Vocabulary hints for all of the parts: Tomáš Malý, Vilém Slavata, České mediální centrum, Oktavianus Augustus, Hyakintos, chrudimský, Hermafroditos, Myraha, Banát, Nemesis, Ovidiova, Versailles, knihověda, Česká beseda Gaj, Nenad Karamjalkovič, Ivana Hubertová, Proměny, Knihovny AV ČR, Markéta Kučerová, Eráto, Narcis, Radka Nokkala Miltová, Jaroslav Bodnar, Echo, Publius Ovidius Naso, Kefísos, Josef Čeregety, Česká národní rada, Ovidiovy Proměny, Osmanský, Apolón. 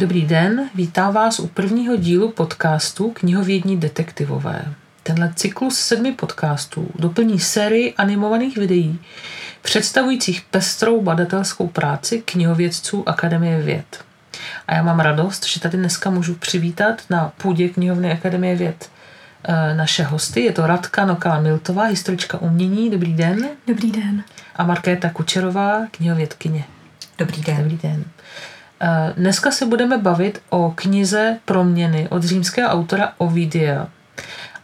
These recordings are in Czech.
Dobrý den, vítám vás u prvního dílu podcastu Knihovědní detektivové. Tenhle cyklus 7 podcastů doplní sérii animovaných videí představujících pestrou badatelskou práci knihovědců Akademie věd. A já mám radost, že tady dneska můžu přivítat na půdě knihovny Akademie věd naše hosty. Je to Radka Nokkala Miltová, historička umění. Dobrý den. Dobrý den. A Markéta Kučerová, knihovědkyně. Dobrý den. Dobrý den. Dneska se budeme bavit o knize Proměny od římského autora Ovidia.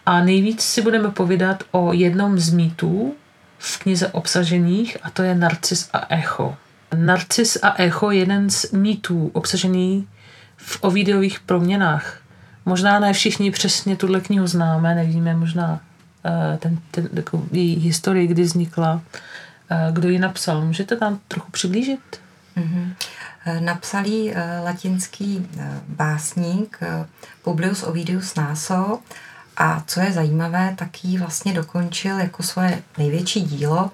A nejvíc si budeme povídat o jednom z mýtů v knize obsažených, a to je Narcis a Echo. Narcis a Echo je jeden z mýtů obsažený v Ovidiových Proměnách. Možná ne všichni přesně tuhle knihu známe, nevíme možná její historii, kdy vznikla, kdo ji napsal. Můžete tam trochu přiblížit? Mm-hmm. Napsal ji latinský básník Publius Ovidius Naso a co je zajímavé, tak ji vlastně dokončil jako svoje největší dílo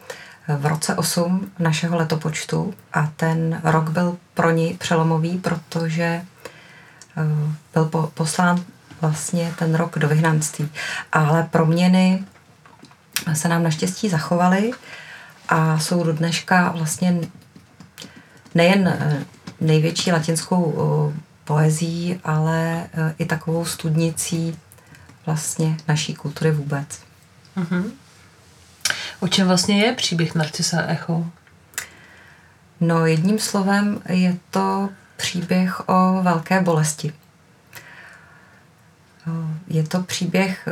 v roce 8 našeho letopočtu a ten rok byl pro něj přelomový, protože byl poslán vlastně ten rok do vyhnanství. Ale proměny se nám naštěstí zachovaly a jsou do dneška vlastně nejen největší latinskou poezí, ale i takovou studnicí vlastně naší kultury vůbec. Uh-huh. O čem vlastně je příběh Narcisa a Echo? No, jedním slovem je to příběh o velké bolesti. Je to příběh,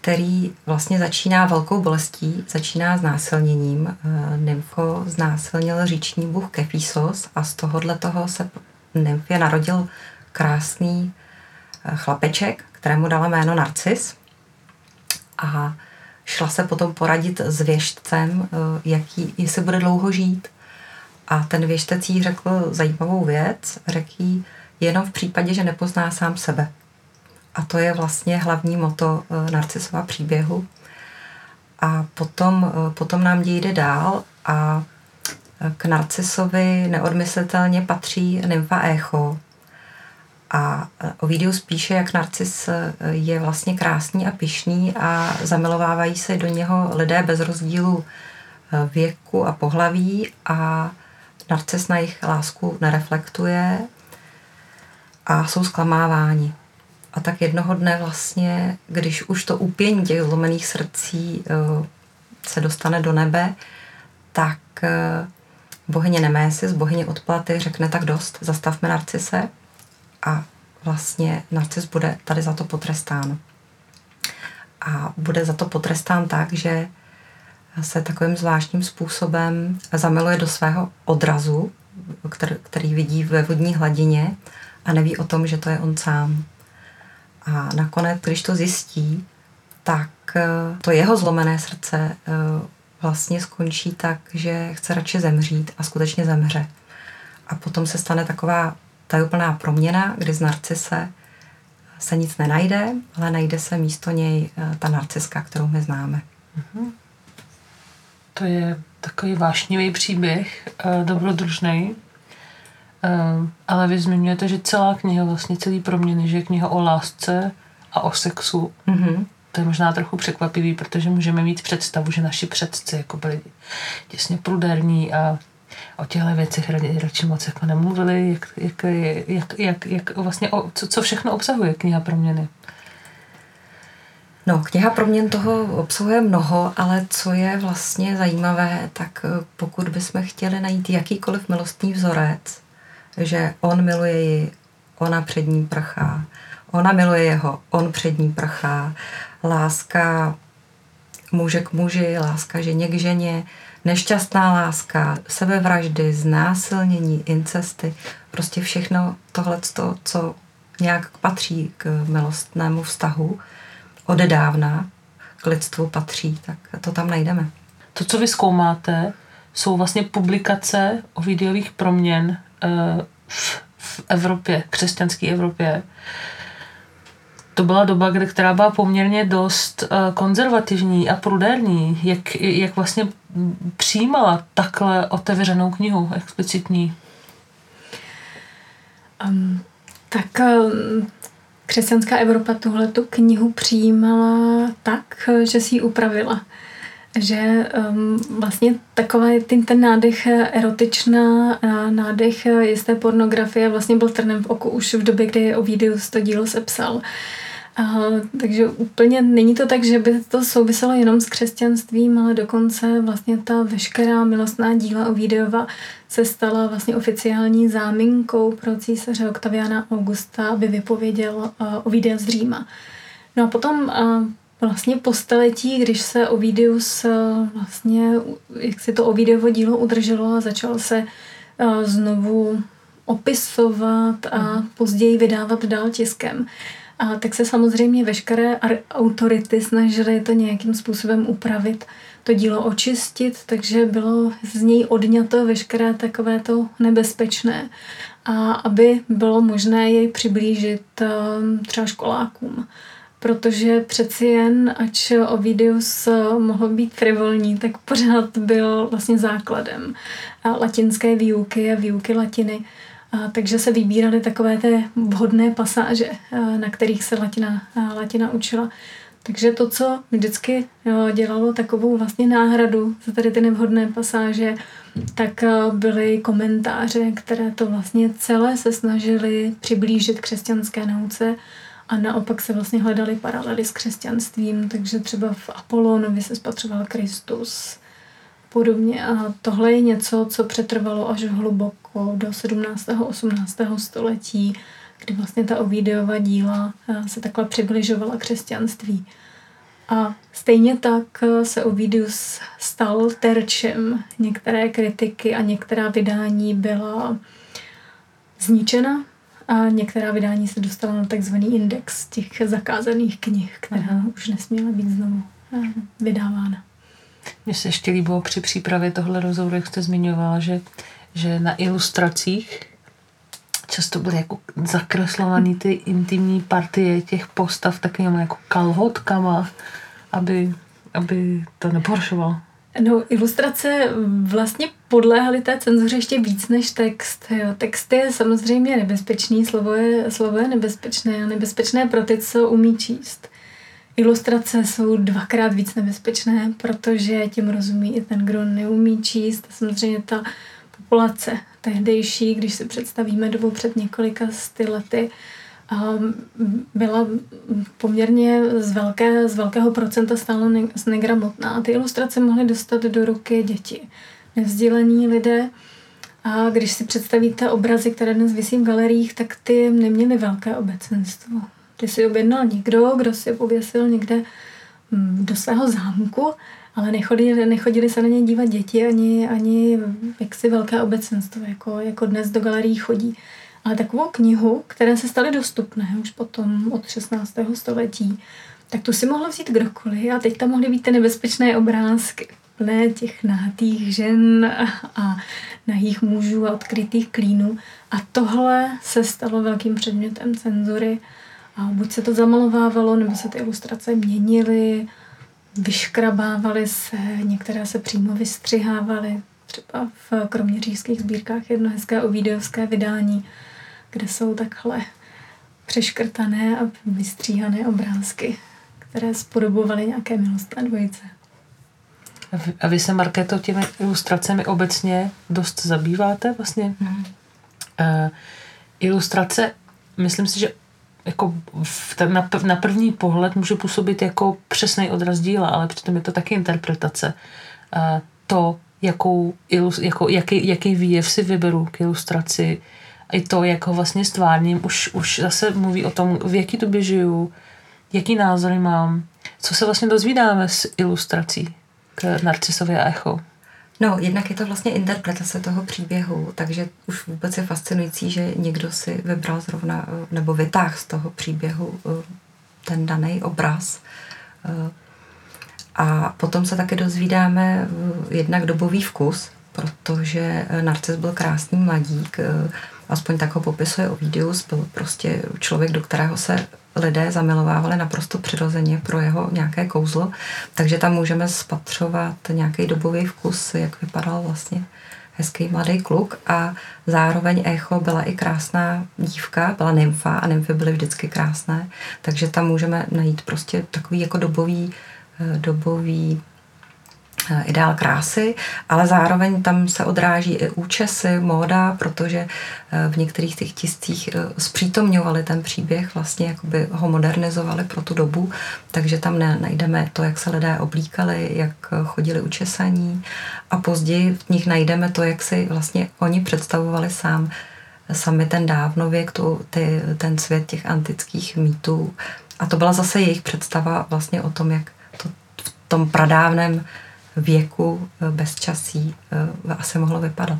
který vlastně začíná velkou bolestí, začíná znásilněním. Nymfo znásilnil říční bůh Kefísos a z tohohle toho se nymfě narodil krásný chlapeček, kterému dala jméno Narcis. A šla se potom poradit s věštcem, jestli bude dlouho žít. A ten věštec jí řekl zajímavou věc, řekl jí jenom v případě, že nepozná sám sebe. A to je vlastně hlavní motto Narcisova příběhu. A potom nám děj jde dál a k Narcisovi neodmyslitelně patří nymfa Echo. A Ovidius píše, jak Narcis je vlastně krásný a pyšný a zamilovávají se do něho lidé bez rozdílu věku a pohlaví a Narcis na jejich lásku nereflektuje a jsou zklamáváni. A tak jednoho dne vlastně, když už to úpění těch zlomených srdcí se dostane do nebe, tak bohyně Nemesis, bohyně odplaty, řekne tak dost, zastavme Narcise a vlastně Narcis bude tady za to potrestán. A bude za to potrestán tak, že se takovým zvláštním způsobem zamiluje do svého odrazu, který vidí ve vodní hladině a neví o tom, že to je on sám. A nakonec, když to zjistí, tak to jeho zlomené srdce vlastně skončí tak, že chce radši zemřít a skutečně zemře. A potom se stane taková tajuplná proměna, kdy z Narcise se nic nenajde, ale najde se místo něj ta narciska, kterou my známe. To je takový vášnivý příběh, dobrodružný. Ale vy zmiňujete, že celá kniha, vlastně celý proměny, že je kniha o lásce a o sexu. Mm-hmm. To je možná trochu překvapivý, protože můžeme mít představu, že naši předci jako byli těsně pruderní a o těchto věcech radši moc jako nemluvili, jak vlastně co všechno obsahuje kniha Proměny. No, kniha Proměn toho obsahuje mnoho, ale co je vlastně zajímavé, tak pokud bychom chtěli najít jakýkoliv milostný vzorec, že on miluje ji, ona před ní prchá, ona miluje jeho, on před ní prchá, láska muže k muži, láska ženě k ženě, nešťastná láska, sebevraždy, znásilnění, incesty, prostě všechno tohleto, co nějak patří k milostnému vztahu, odedávna k lidstvu patří, tak to tam najdeme. To, co vy zkoumáte, jsou vlastně publikace Ovidiových proměn v Evropě, křesťanské Evropě. To byla doba, která byla poměrně dost konzervativní a prudérní. Jak vlastně přijímala takhle otevřenou knihu, explicitní? Křesťanská Evropa tuhletu knihu přijímala tak, že si ji upravila. Že vlastně takový ten nádech erotičná, nádech jisté pornografie vlastně byl trnem v oku už v době, kdy Ovidius to dílo sepsal. Takže úplně není to tak, že by to souviselo jenom s křesťanstvím, ale dokonce vlastně ta veškerá milostná díla Ovidiova se stala vlastně oficiální záminkou pro císaře Oktaviana Augusta, aby vypověděl Ovidia z Říma. No a potom vlastně po staletí, když se Ovidius vlastně, jak se to Ovidiovo dílo udrželo a začal se znovu opisovat a později vydávat dál tiskem, a tak se samozřejmě veškeré autority snažily to nějakým způsobem upravit, to dílo očistit, takže bylo z něj odňato veškeré takové to nebezpečné. A aby bylo možné jej přiblížit třeba školákům. Protože přeci jen, ač Ovidius mohl být frivolní, tak pořád byl vlastně základem latinské výuky a výuky latiny. Takže se vybíraly takové ty vhodné pasáže, na kterých se latina učila. Takže to, co vždycky dělalo takovou vlastně náhradu za tady ty nevhodné pasáže, tak byly komentáře, které to vlastně celé se snažily přiblížit křesťanské nauce a naopak se vlastně hledaly paralely s křesťanstvím, takže třeba v Apolónovi se spatřoval Kristus. Podobně. A tohle je něco, co přetrvalo až hluboko do 17. 18. století, kdy vlastně ta Ovidiova díla se takhle přibližovala křesťanství. A stejně tak se Ovidius stal terčem některé kritiky a některá vydání byla zničena a některá vydání se dostala na takzvaný index těch zakázaných knih, která už nesměla být znovu vydávána. Mně se ještě líbilo při přípravě tohle rozhovoru, jak jste zmiňovala, že na ilustracích často byly jako zakreslované ty intimní partie těch postav takovými jako kalhotkama, aby to neporušovalo. No, ilustrace vlastně podléhaly té cenzuře ještě víc než text. Jo. Text je samozřejmě nebezpečný, slovo je nebezpečné. Nebezpečné pro ty, co umí číst. Ilustrace jsou dvakrát víc nebezpečné, protože tím rozumí i ten, kdo neumí číst. Samozřejmě ta populace tehdejší, když si představíme dobu před několika lety, byla poměrně z velkého procenta stále negramotná. Ty ilustrace mohly dostat do ruky děti, nevzdělení lidé. A když si představíte obrazy, které dnes visí v galeriích, tak ty neměly velké obecenstvo. Ty si objednal někdo, kdo si je pověsil někde do svého zámku, ale nechodili se na ně dívat děti ani jaksi velké obecenstvo, jako dnes do galerií chodí. Ale takovou knihu, které se staly dostupné už potom od 16. století, tak tu si mohla vzít kdokoliv a teď tam mohly být ty nebezpečné obrázky plné těch nahatých žen a nahých mužů a odkrytých klínů. A tohle se stalo velkým předmětem cenzury. A buď se to zamalovávalo, nebo se ty ilustrace měnily, vyškrabávaly se, některé se přímo vystřihávaly. Třeba v kroměřížských sbírkách jedno hezké ovidiovské vydání, kde jsou takhle přeškrtané a vystříhané obrázky, které spodobovaly nějaké milostné dvojice. A vy se, Markéto, těmi ilustracemi obecně dost zabýváte vlastně? Ilustrace, myslím si, že jako na první pohled může působit jako přesný odraz díla, ale přitom je to taky interpretace. Jaký výjev si vyberu k ilustraci, i to, jak ho vlastně stvárním, už zase mluví o tom, v jaký době žiju, jaký názory mám, co se vlastně dozvídáme z ilustrací k Narcisovi a Echo. No, jednak je to vlastně interpretace toho příběhu, takže už vůbec je fascinující, že někdo si vybral zrovna, nebo vytáhl z toho příběhu ten daný obraz. A potom se taky dozvídáme jednak dobový vkus, protože Narcis byl krásný mladík, aspoň tak ho popisuje Ovidius, byl prostě člověk, do kterého se lidé zamilovávali naprosto přirozeně pro jeho nějaké kouzlo, takže tam můžeme spatřovat nějaký dobový vkus, jak vypadal vlastně hezký mladý kluk a zároveň Echo byla i krásná dívka, byla nymfa a nymfy byly vždycky krásné, takže tam můžeme najít prostě takový jako dobový ideál krásy, ale zároveň tam se odráží i účesy, móda, protože v některých těch tiscích zpřítomňovali ten příběh, vlastně jakoby ho modernizovali pro tu dobu, takže tam najdeme to, jak se lidé oblíkali, jak chodili učesaní a později v nich najdeme to, jak si vlastně oni představovali sami ten dávnověk, ten svět těch antických mýtů a to byla zase jejich představa vlastně o tom, jak to v tom pradávném věku bez časí asi mohlo vypadat.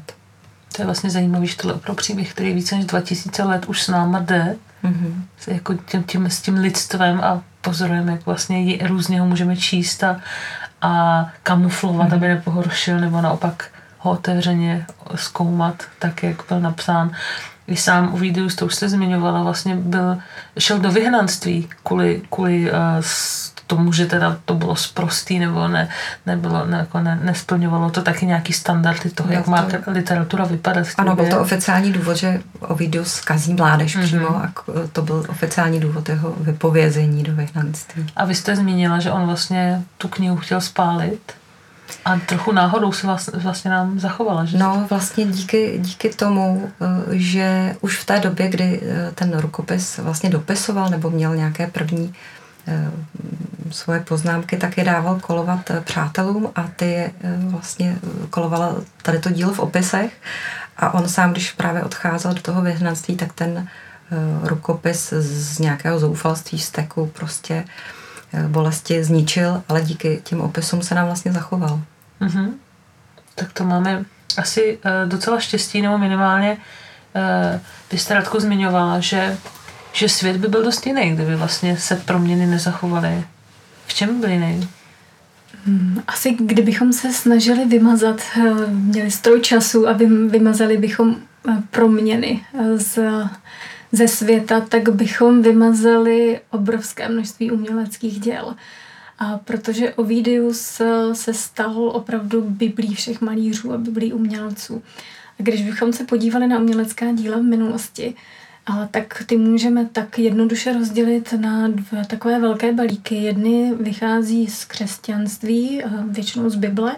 To je vlastně zajímavé, že tohle opravdu příběh, který více než 2000 let už s náma jde, mm-hmm. jako s tím lidstvem a pozorujeme, jak vlastně různě ho můžeme číst a kamuflovat, mm-hmm. aby nepohoršil, nebo naopak ho otevřeně zkoumat tak, jak byl napsán. I sám Ovidius, to už jste zmiňovala, vlastně šel do vyhnanství kvůli tomu, že teda to bylo sprostý nebo nesplňovalo to taky nějaký standardy toho, jak má literatura vypadat. Ano, byl to oficiální důvod, že Ovidius kazí mládež mm-hmm. přímo a to byl oficiální důvod jeho vypovězení do vyhnanství. A vy jste zmínila, že on vlastně tu knihu chtěl spálit a trochu náhodou se vlastně nám zachovala. Že? No vlastně díky tomu, že už v té době, kdy ten rukopis vlastně dopisoval nebo měl nějaké první svoje poznámky, tak je dával kolovat přátelům a ty je vlastně kolovala tady to dílo v opisech a on sám, když právě odcházel do toho vyhnanství, tak ten rukopis z nějakého zoufalství, steku, prostě bolesti zničil, ale díky těm opisům se nám vlastně zachoval. Mm-hmm. Tak to máme asi docela štěstí, nebo minimálně vy jste, Radko, zmiňovala, že svět by byl dost jiný, kdyby vlastně se proměny nezachovaly. V čem byl jiný? Asi kdybychom se snažili vymazat, měli stroj času a vymazali bychom proměny ze světa, tak bychom vymazali obrovské množství uměleckých děl. A protože Ovidius se stal opravdu biblí všech malířů a biblí umělců. A když bychom se podívali na umělecká díla v minulosti, tak ty můžeme tak jednoduše rozdělit na dva takové velké balíky. Jedny vychází z křesťanství, většinou z Bible,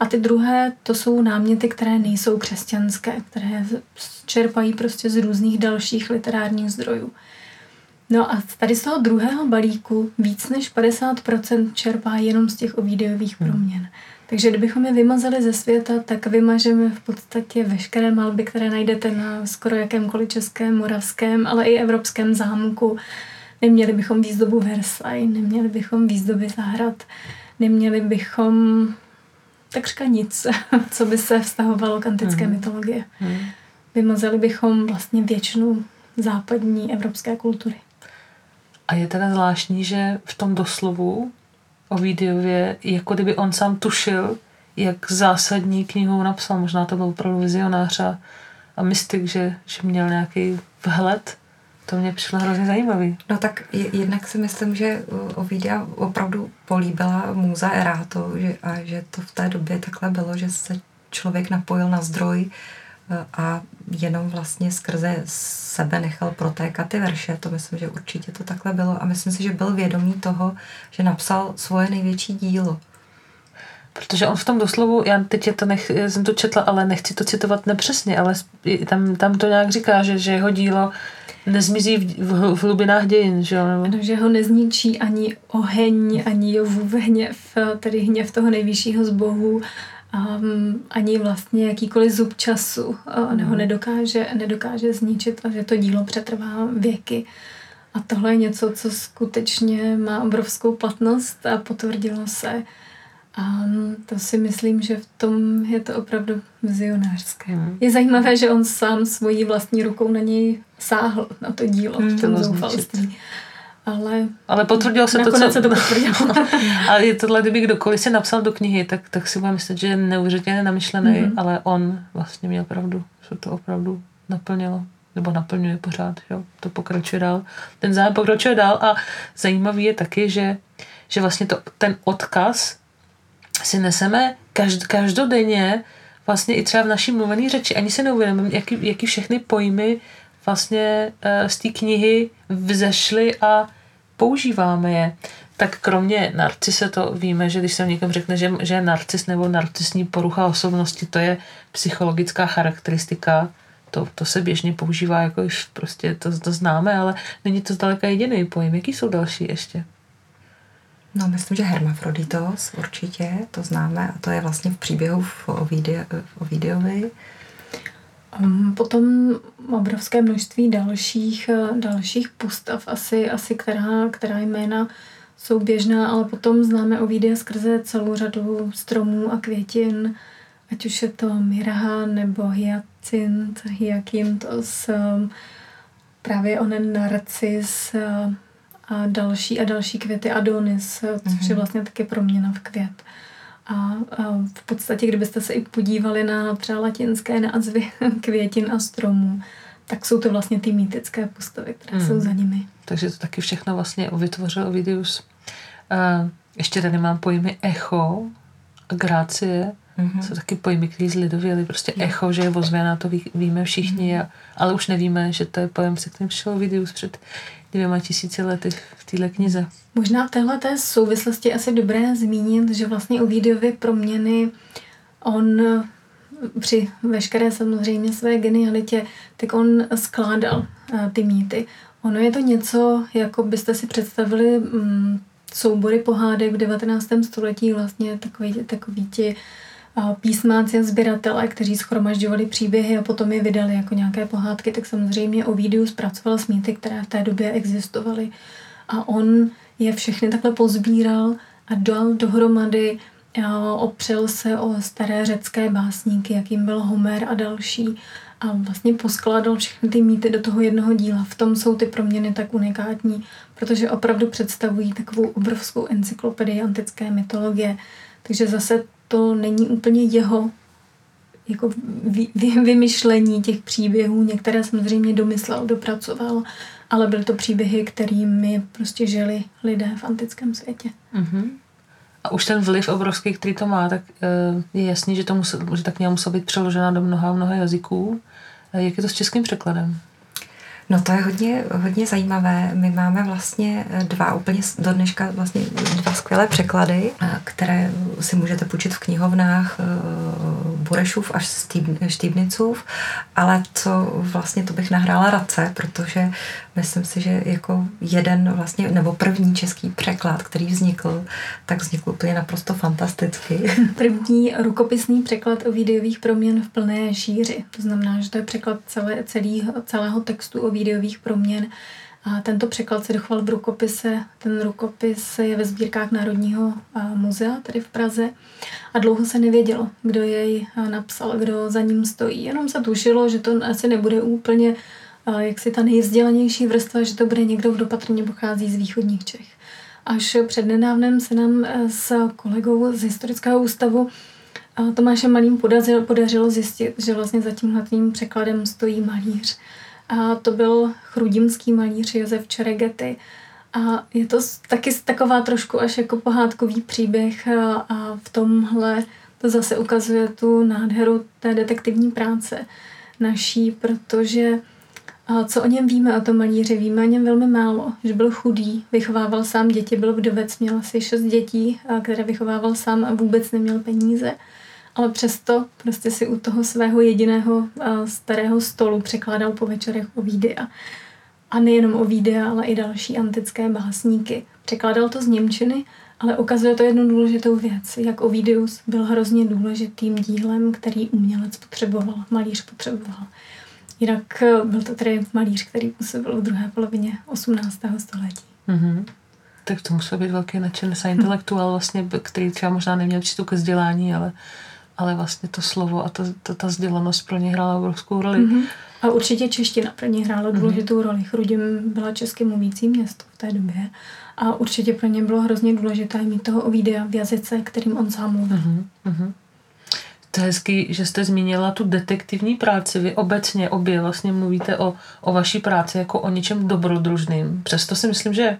a ty druhé, to jsou náměty, které nejsou křesťanské, které čerpají prostě z různých dalších literárních zdrojů. No a tady z toho druhého balíku víc než 50% čerpá jenom z těch Ovidiových proměn. Takže kdybychom je vymazali ze světa, tak vymažeme v podstatě veškeré malby, které najdete na skoro jakémkoliv českém, moravském, ale i evropském zámku. Neměli bychom výzdobu Versailles, neměli bychom výzdoby zahrad, neměli bychom takřka nic, co by se vztahovalo k antické mytologii. Vymazali bychom vlastně většinu západní evropské kultury. A je teda zvláštní, že v tom doslovu Ovidiově, jako kdyby on sám tušil, jak zásadní knihu napsal. Možná to byl opravdu vizionář a mystik, že měl nějaký vhled. To mě přišlo hrozně zajímavý. No tak jednak si myslím, že Ovidia opravdu políbila můza Eráto a že to v té době takhle bylo, že se člověk napojil na zdroj a jenom vlastně skrze sebe nechal protékat ty verše. To myslím, že určitě to takhle bylo a myslím si, že byl vědomý toho, že napsal svoje největší dílo. Protože on v tom doslovu, já teď jsem to četla, ale nechci to citovat nepřesně, ale tam to nějak říká, že jeho dílo nezmizí v hlubinách dějin, že jo? Ano, že ho nezničí ani oheň, ani Jovův hněv, tedy hněv toho nejvyššího z bohů, ani vlastně jakýkoliv zub času ho nedokáže zničit a že to dílo přetrvá věky. A tohle je něco, co skutečně má obrovskou platnost a potvrdilo se. A to si myslím, že v tom je to opravdu vizionářské. Je zajímavé, že on sám svojí vlastní rukou na něj sáhl, na to dílo v tom zoufalství. Ale potvrdilo se to, co... se to potvrdilo. Ale je tohle, kdyby kdokoliv si napsal do knihy, tak si budeme myslet, že je neuvěřitelně nenamyšlený, ale on vlastně měl pravdu, že to opravdu naplnilo. Nebo naplňuje pořád, jo? To pokračuje dál. Ten zájem pokračuje dál a zajímavý je taky, že vlastně ten odkaz si neseme každodenně vlastně i třeba v naší mluvené řeči ani se neuvědomujeme, jaký všechny pojmy vlastně z té knihy vzešly a používáme je. Tak kromě narcise to víme, že když se někam řekne, že je narcis nebo narcisní porucha osobnosti, to je psychologická charakteristika. To se běžně používá, jako už prostě to známe, ale není to zdaleka jediný pojem. Jaký jsou další ještě? No, myslím, že hermafroditos určitě, to známe a to je vlastně v příběhu v Ovidiovi. Potom obrovské množství dalších postav, asi která jména jsou běžná, ale potom známe Ovidia skrze celou řadu stromů a květin, ať už je to Myraha nebo Hyakintos, právě onen narcis a další květy, Adonis, což je vlastně taky proměna v květ. A v podstatě, kdybyste se i podívali na třeba latinské názvy květin a stromů, tak jsou to vlastně ty mýtické postavy, které jsou za nimi. Takže to taky všechno vlastně vytvořil Ovidius. Ještě tady mám pojmy echo a gracie. Jsou taky pojmy, které zlidověly. Prostě echo, že je ozvěna, to víme všichni, ale už nevíme, že to je pojem, se kterým přišel Ovidius před 2000 lety v téhle knize. Možná v téhleté souvislosti je asi dobré zmínit, že vlastně Ovidiovy proměny on při veškeré samozřejmě své genialitě, tak on skládal ty mýty. Ono je to něco, jako byste si představili soubory pohádek v 19. století, vlastně takový ti písmáci a sběratelé, kteří shromažďovali příběhy a potom je vydali jako nějaké pohádky, tak samozřejmě Ovidius pracoval s mýty, které v té době existovaly. A on je všechny takhle pozbíral a dal dohromady, opřel se o staré řecké básníky, jakým byl Homer a další. A vlastně poskládal všechny ty mýty do toho jednoho díla. V tom jsou ty proměny tak unikátní, protože opravdu představují takovou obrovskou encyklopedii antické mytologie. Takže zase to není úplně jeho jako vymyšlení těch příběhů. Některé samozřejmě domyslel, dopracoval, ale byly to příběhy, kterými prostě žili lidé v antickém světě. Mm-hmm. A už ten vliv obrovský, který to má, tak je jasný, že ta kniha musela být přeložena do mnoha jazyků. Jak je to s českým překladem? No, to je hodně zajímavé. My máme vlastně dva úplně do dneška vlastně dva skvělé překlady, které si můžete půjčit v knihovnách Burešův až Štýbnicův, ale co vlastně to bych nahrála Radce, protože myslím si, že jako jeden vlastně, nebo první český překlad, který vznikl, tak vznikl úplně naprosto fantasticky. První rukopisný překlad Ovidiových proměn v plné šíři. To znamená, že to je překlad celého textu Ovidiových proměn. A tento překlad se dochoval v rukopise. Ten rukopis je ve sbírkách Národního muzea tady v Praze a dlouho se nevědělo, kdo jej napsal, kdo za ním stojí. Jenom se tušilo, že to asi nebude úplně jaksi ta nejvzdělanější vrstva, že to bude někdo, kdo patrně pochází z východních Čech. Až přednedávnem se nám s kolegou z Historického ústavu Tomášem Malým podařilo zjistit, že vlastně za tímhletým překladem stojí malíř. A to byl chrudimský malíř Josef Čeregety. A je to taky taková trošku až jako pohádkový příběh a v tomhle to zase ukazuje tu nádheru té detektivní práce naší, protože co o něm víme, o tom malíři, víme o něm velmi málo, že byl chudý, vychovával sám děti, byl vdovec, měl asi 6 dětí, které vychovával sám a vůbec neměl peníze. Ale přesto prostě si u toho svého jediného starého stolu překládal po večerech Ovidia. A nejenom Ovidia, ale i další antické básníky. Překládal to z němčiny, ale ukazuje to jednu důležitou věc, jak Ovidius byl hrozně důležitým dílem, který umělec potřeboval, malíř potřeboval. Jinak byl to tedy malíř, který působil v druhé polovině 18. století. Mm-hmm. Tak to musel být velký nadšenec a intelektuál, vlastně, který třeba možná neměl přístup ke vzdělání, ale vlastně to slovo a ta vzdělanost pro ně hrála obrovskou roli. Mm-hmm. A určitě čeština pro ně hrála důležitou roli. Chrudim byla česky mluvící město v té době a určitě pro ně bylo hrozně důležité mít toho Ovidia v jazyce, kterým on sám mluvil. Mm-hmm. To je hezký, že jste zmínila tu detektivní práci. Vy obecně obě vlastně mluvíte o vaší práci jako o něčem dobrodružným. Přesto si myslím, že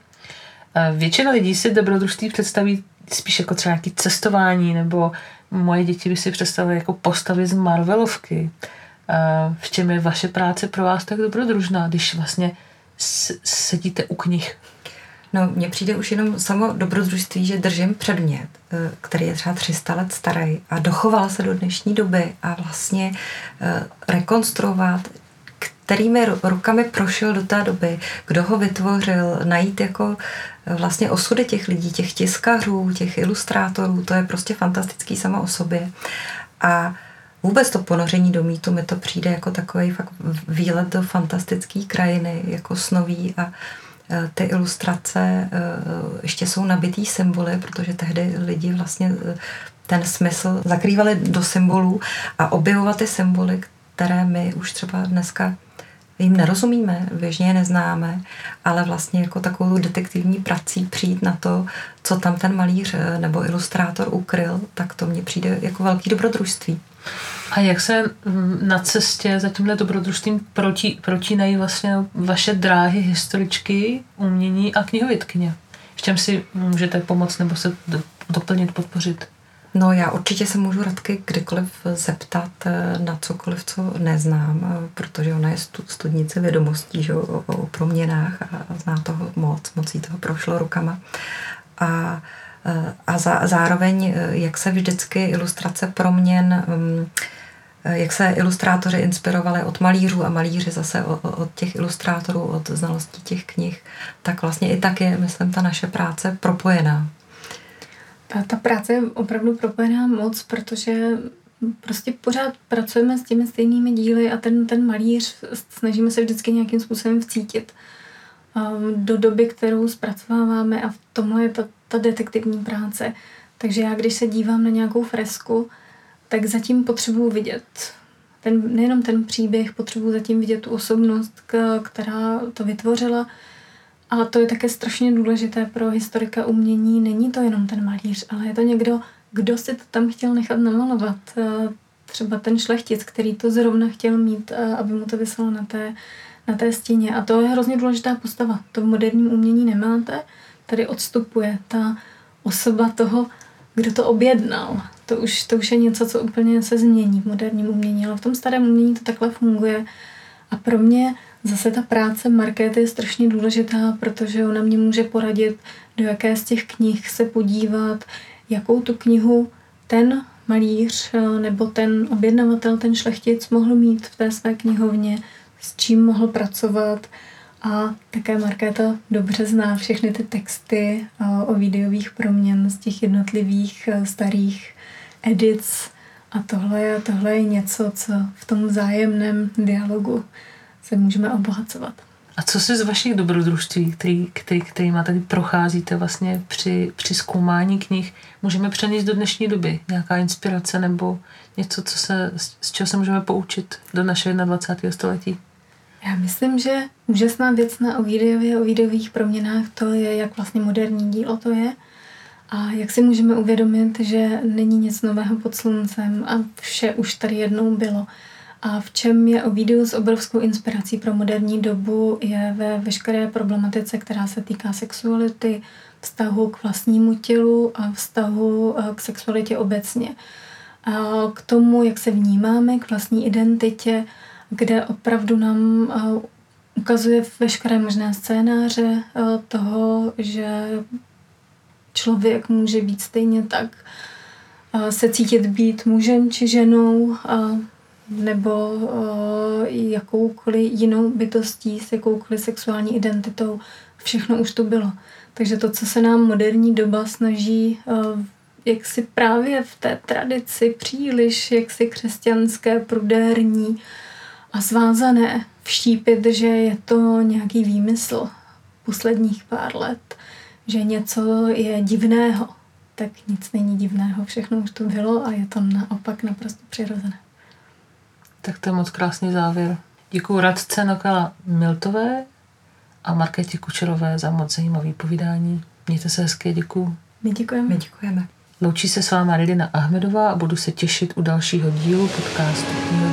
Většina lidí si dobrodružství představí spíš jako třeba nějaké cestování, nebo moje děti by si představily jako postavy z Marvelovky. V čem je vaše práce pro vás tak dobrodružná, když vlastně sedíte u knih? No, mně přijde už jenom samo dobrodružství, že držím předmět, který je třeba 300 let starý a dochoval se do dnešní doby, a vlastně rekonstruovat, kterými rukami prošel do té doby, kdo ho vytvořil, najít jako vlastně osudy těch lidí, těch tiskařů, těch ilustrátorů, to je prostě fantastický sama o sobě. A vůbec to ponoření do mýtu mi to přijde jako takový fakt výlet do fantastický krajiny, jako snový, a ty ilustrace ještě jsou nabitý symboly, protože tehdy lidi vlastně ten smysl zakrývali do symbolů, a objevovat ty symboly, které my už třeba dneska jim nerozumíme, běžně je neznáme, ale vlastně jako takovou detektivní prací přijít na to, co tam ten malíř nebo ilustrátor ukryl, tak to mně přijde jako velký dobrodružství. A jak se na cestě za tímhle dobrodružstvím protínají vlastně vaše dráhy historičky, umění a knihovědkyně? V čem si můžete pomoct nebo se doplnit, podpořit? No, já určitě se můžu Radky kdykoliv zeptat na cokoliv, co neznám, protože ona je studnice vědomostí, že, o proměnách, a zná toho moc jí toho prošlo rukama. A zároveň, jak se vždycky ilustrace proměn, jak se ilustrátoři inspirovali od malířů a malíři zase od těch ilustrátorů, od znalostí těch knih, tak vlastně i tak je, myslím, ta naše práce propojená. Ta práce je opravdu propojená moc, protože prostě pořád pracujeme s těmi stejnými díly a ten malíř snažíme se vždycky nějakým způsobem vcítit do doby, kterou zpracováváme, a v tomhle je ta detektivní práce. Takže já, když se dívám na nějakou fresku, tak zatím potřebuji vidět nejenom ten příběh, potřebuji zatím vidět tu osobnost, která to vytvořila. A to je také strašně důležité pro historika umění. Není to jenom ten malíř, ale je to někdo, kdo si to tam chtěl nechat namalovat. Třeba ten šlechtic, který to zrovna chtěl mít, aby mu to viselo na té stěně. A to je hrozně důležitá postava. To v moderním umění nemáte. Tady odstupuje ta osoba toho, kdo to objednal. To už je něco, co úplně se změní v moderním umění, ale v tom starém umění to takhle funguje. A pro mě zase ta práce Markéty je strašně důležitá, protože ona mě může poradit, do jaké z těch knih se podívat, jakou tu knihu ten malíř nebo ten objednavatel, ten šlechtic mohl mít v té své knihovně, s čím mohl pracovat. A také Markéta dobře zná všechny ty texty Ovidiových proměn z těch jednotlivých starých edic. A tohle je něco, co v tom vzájemném dialogu se můžeme obohacovat. A co si z vašich dobrodružství, kterýma tady procházíte vlastně při zkoumání knih, můžeme přenést do dnešní doby? Nějaká inspirace nebo něco, z čeho se můžeme poučit do našeho 21. století? Já myslím, že úžasná věc na Ovidiových proměnách to je, jak vlastně moderní dílo to je. A jak si můžeme uvědomit, že není nic nového pod sluncem a vše už tady jednou bylo. A v čem je Ovidius obrovskou inspirací pro moderní dobu, je ve veškeré problematice, která se týká sexuality, vztahu k vlastnímu tělu a vztahu k sexualitě obecně. A k tomu, jak se vnímáme, k vlastní identitě, kde opravdu nám ukazuje veškeré možné scénáře toho, že člověk může být stejně tak se cítit být mužem či ženou, nebo jakoukoliv jinou bytostí s jakoukoliv sexuální identitou. Všechno už to bylo. Takže to, co se nám moderní doba snaží, jak si právě v té tradici příliš jaksi křesťanské, prudérní a svázané, vštípit, že je to nějaký výmysl posledních pár let, že něco je divného, tak nic není divného. Všechno už to bylo a je to naopak naprosto přirozené. Tak to je moc krásný závěr. Děkuju Radce Nokkala Miltové a Markétě Kučerové za moc zajímavý povídání. Mějte se hezky, děkuju. My děkujeme. Loučí se s váma Ridina Ahmedová a budu se těšit u dalšího dílu podcastu.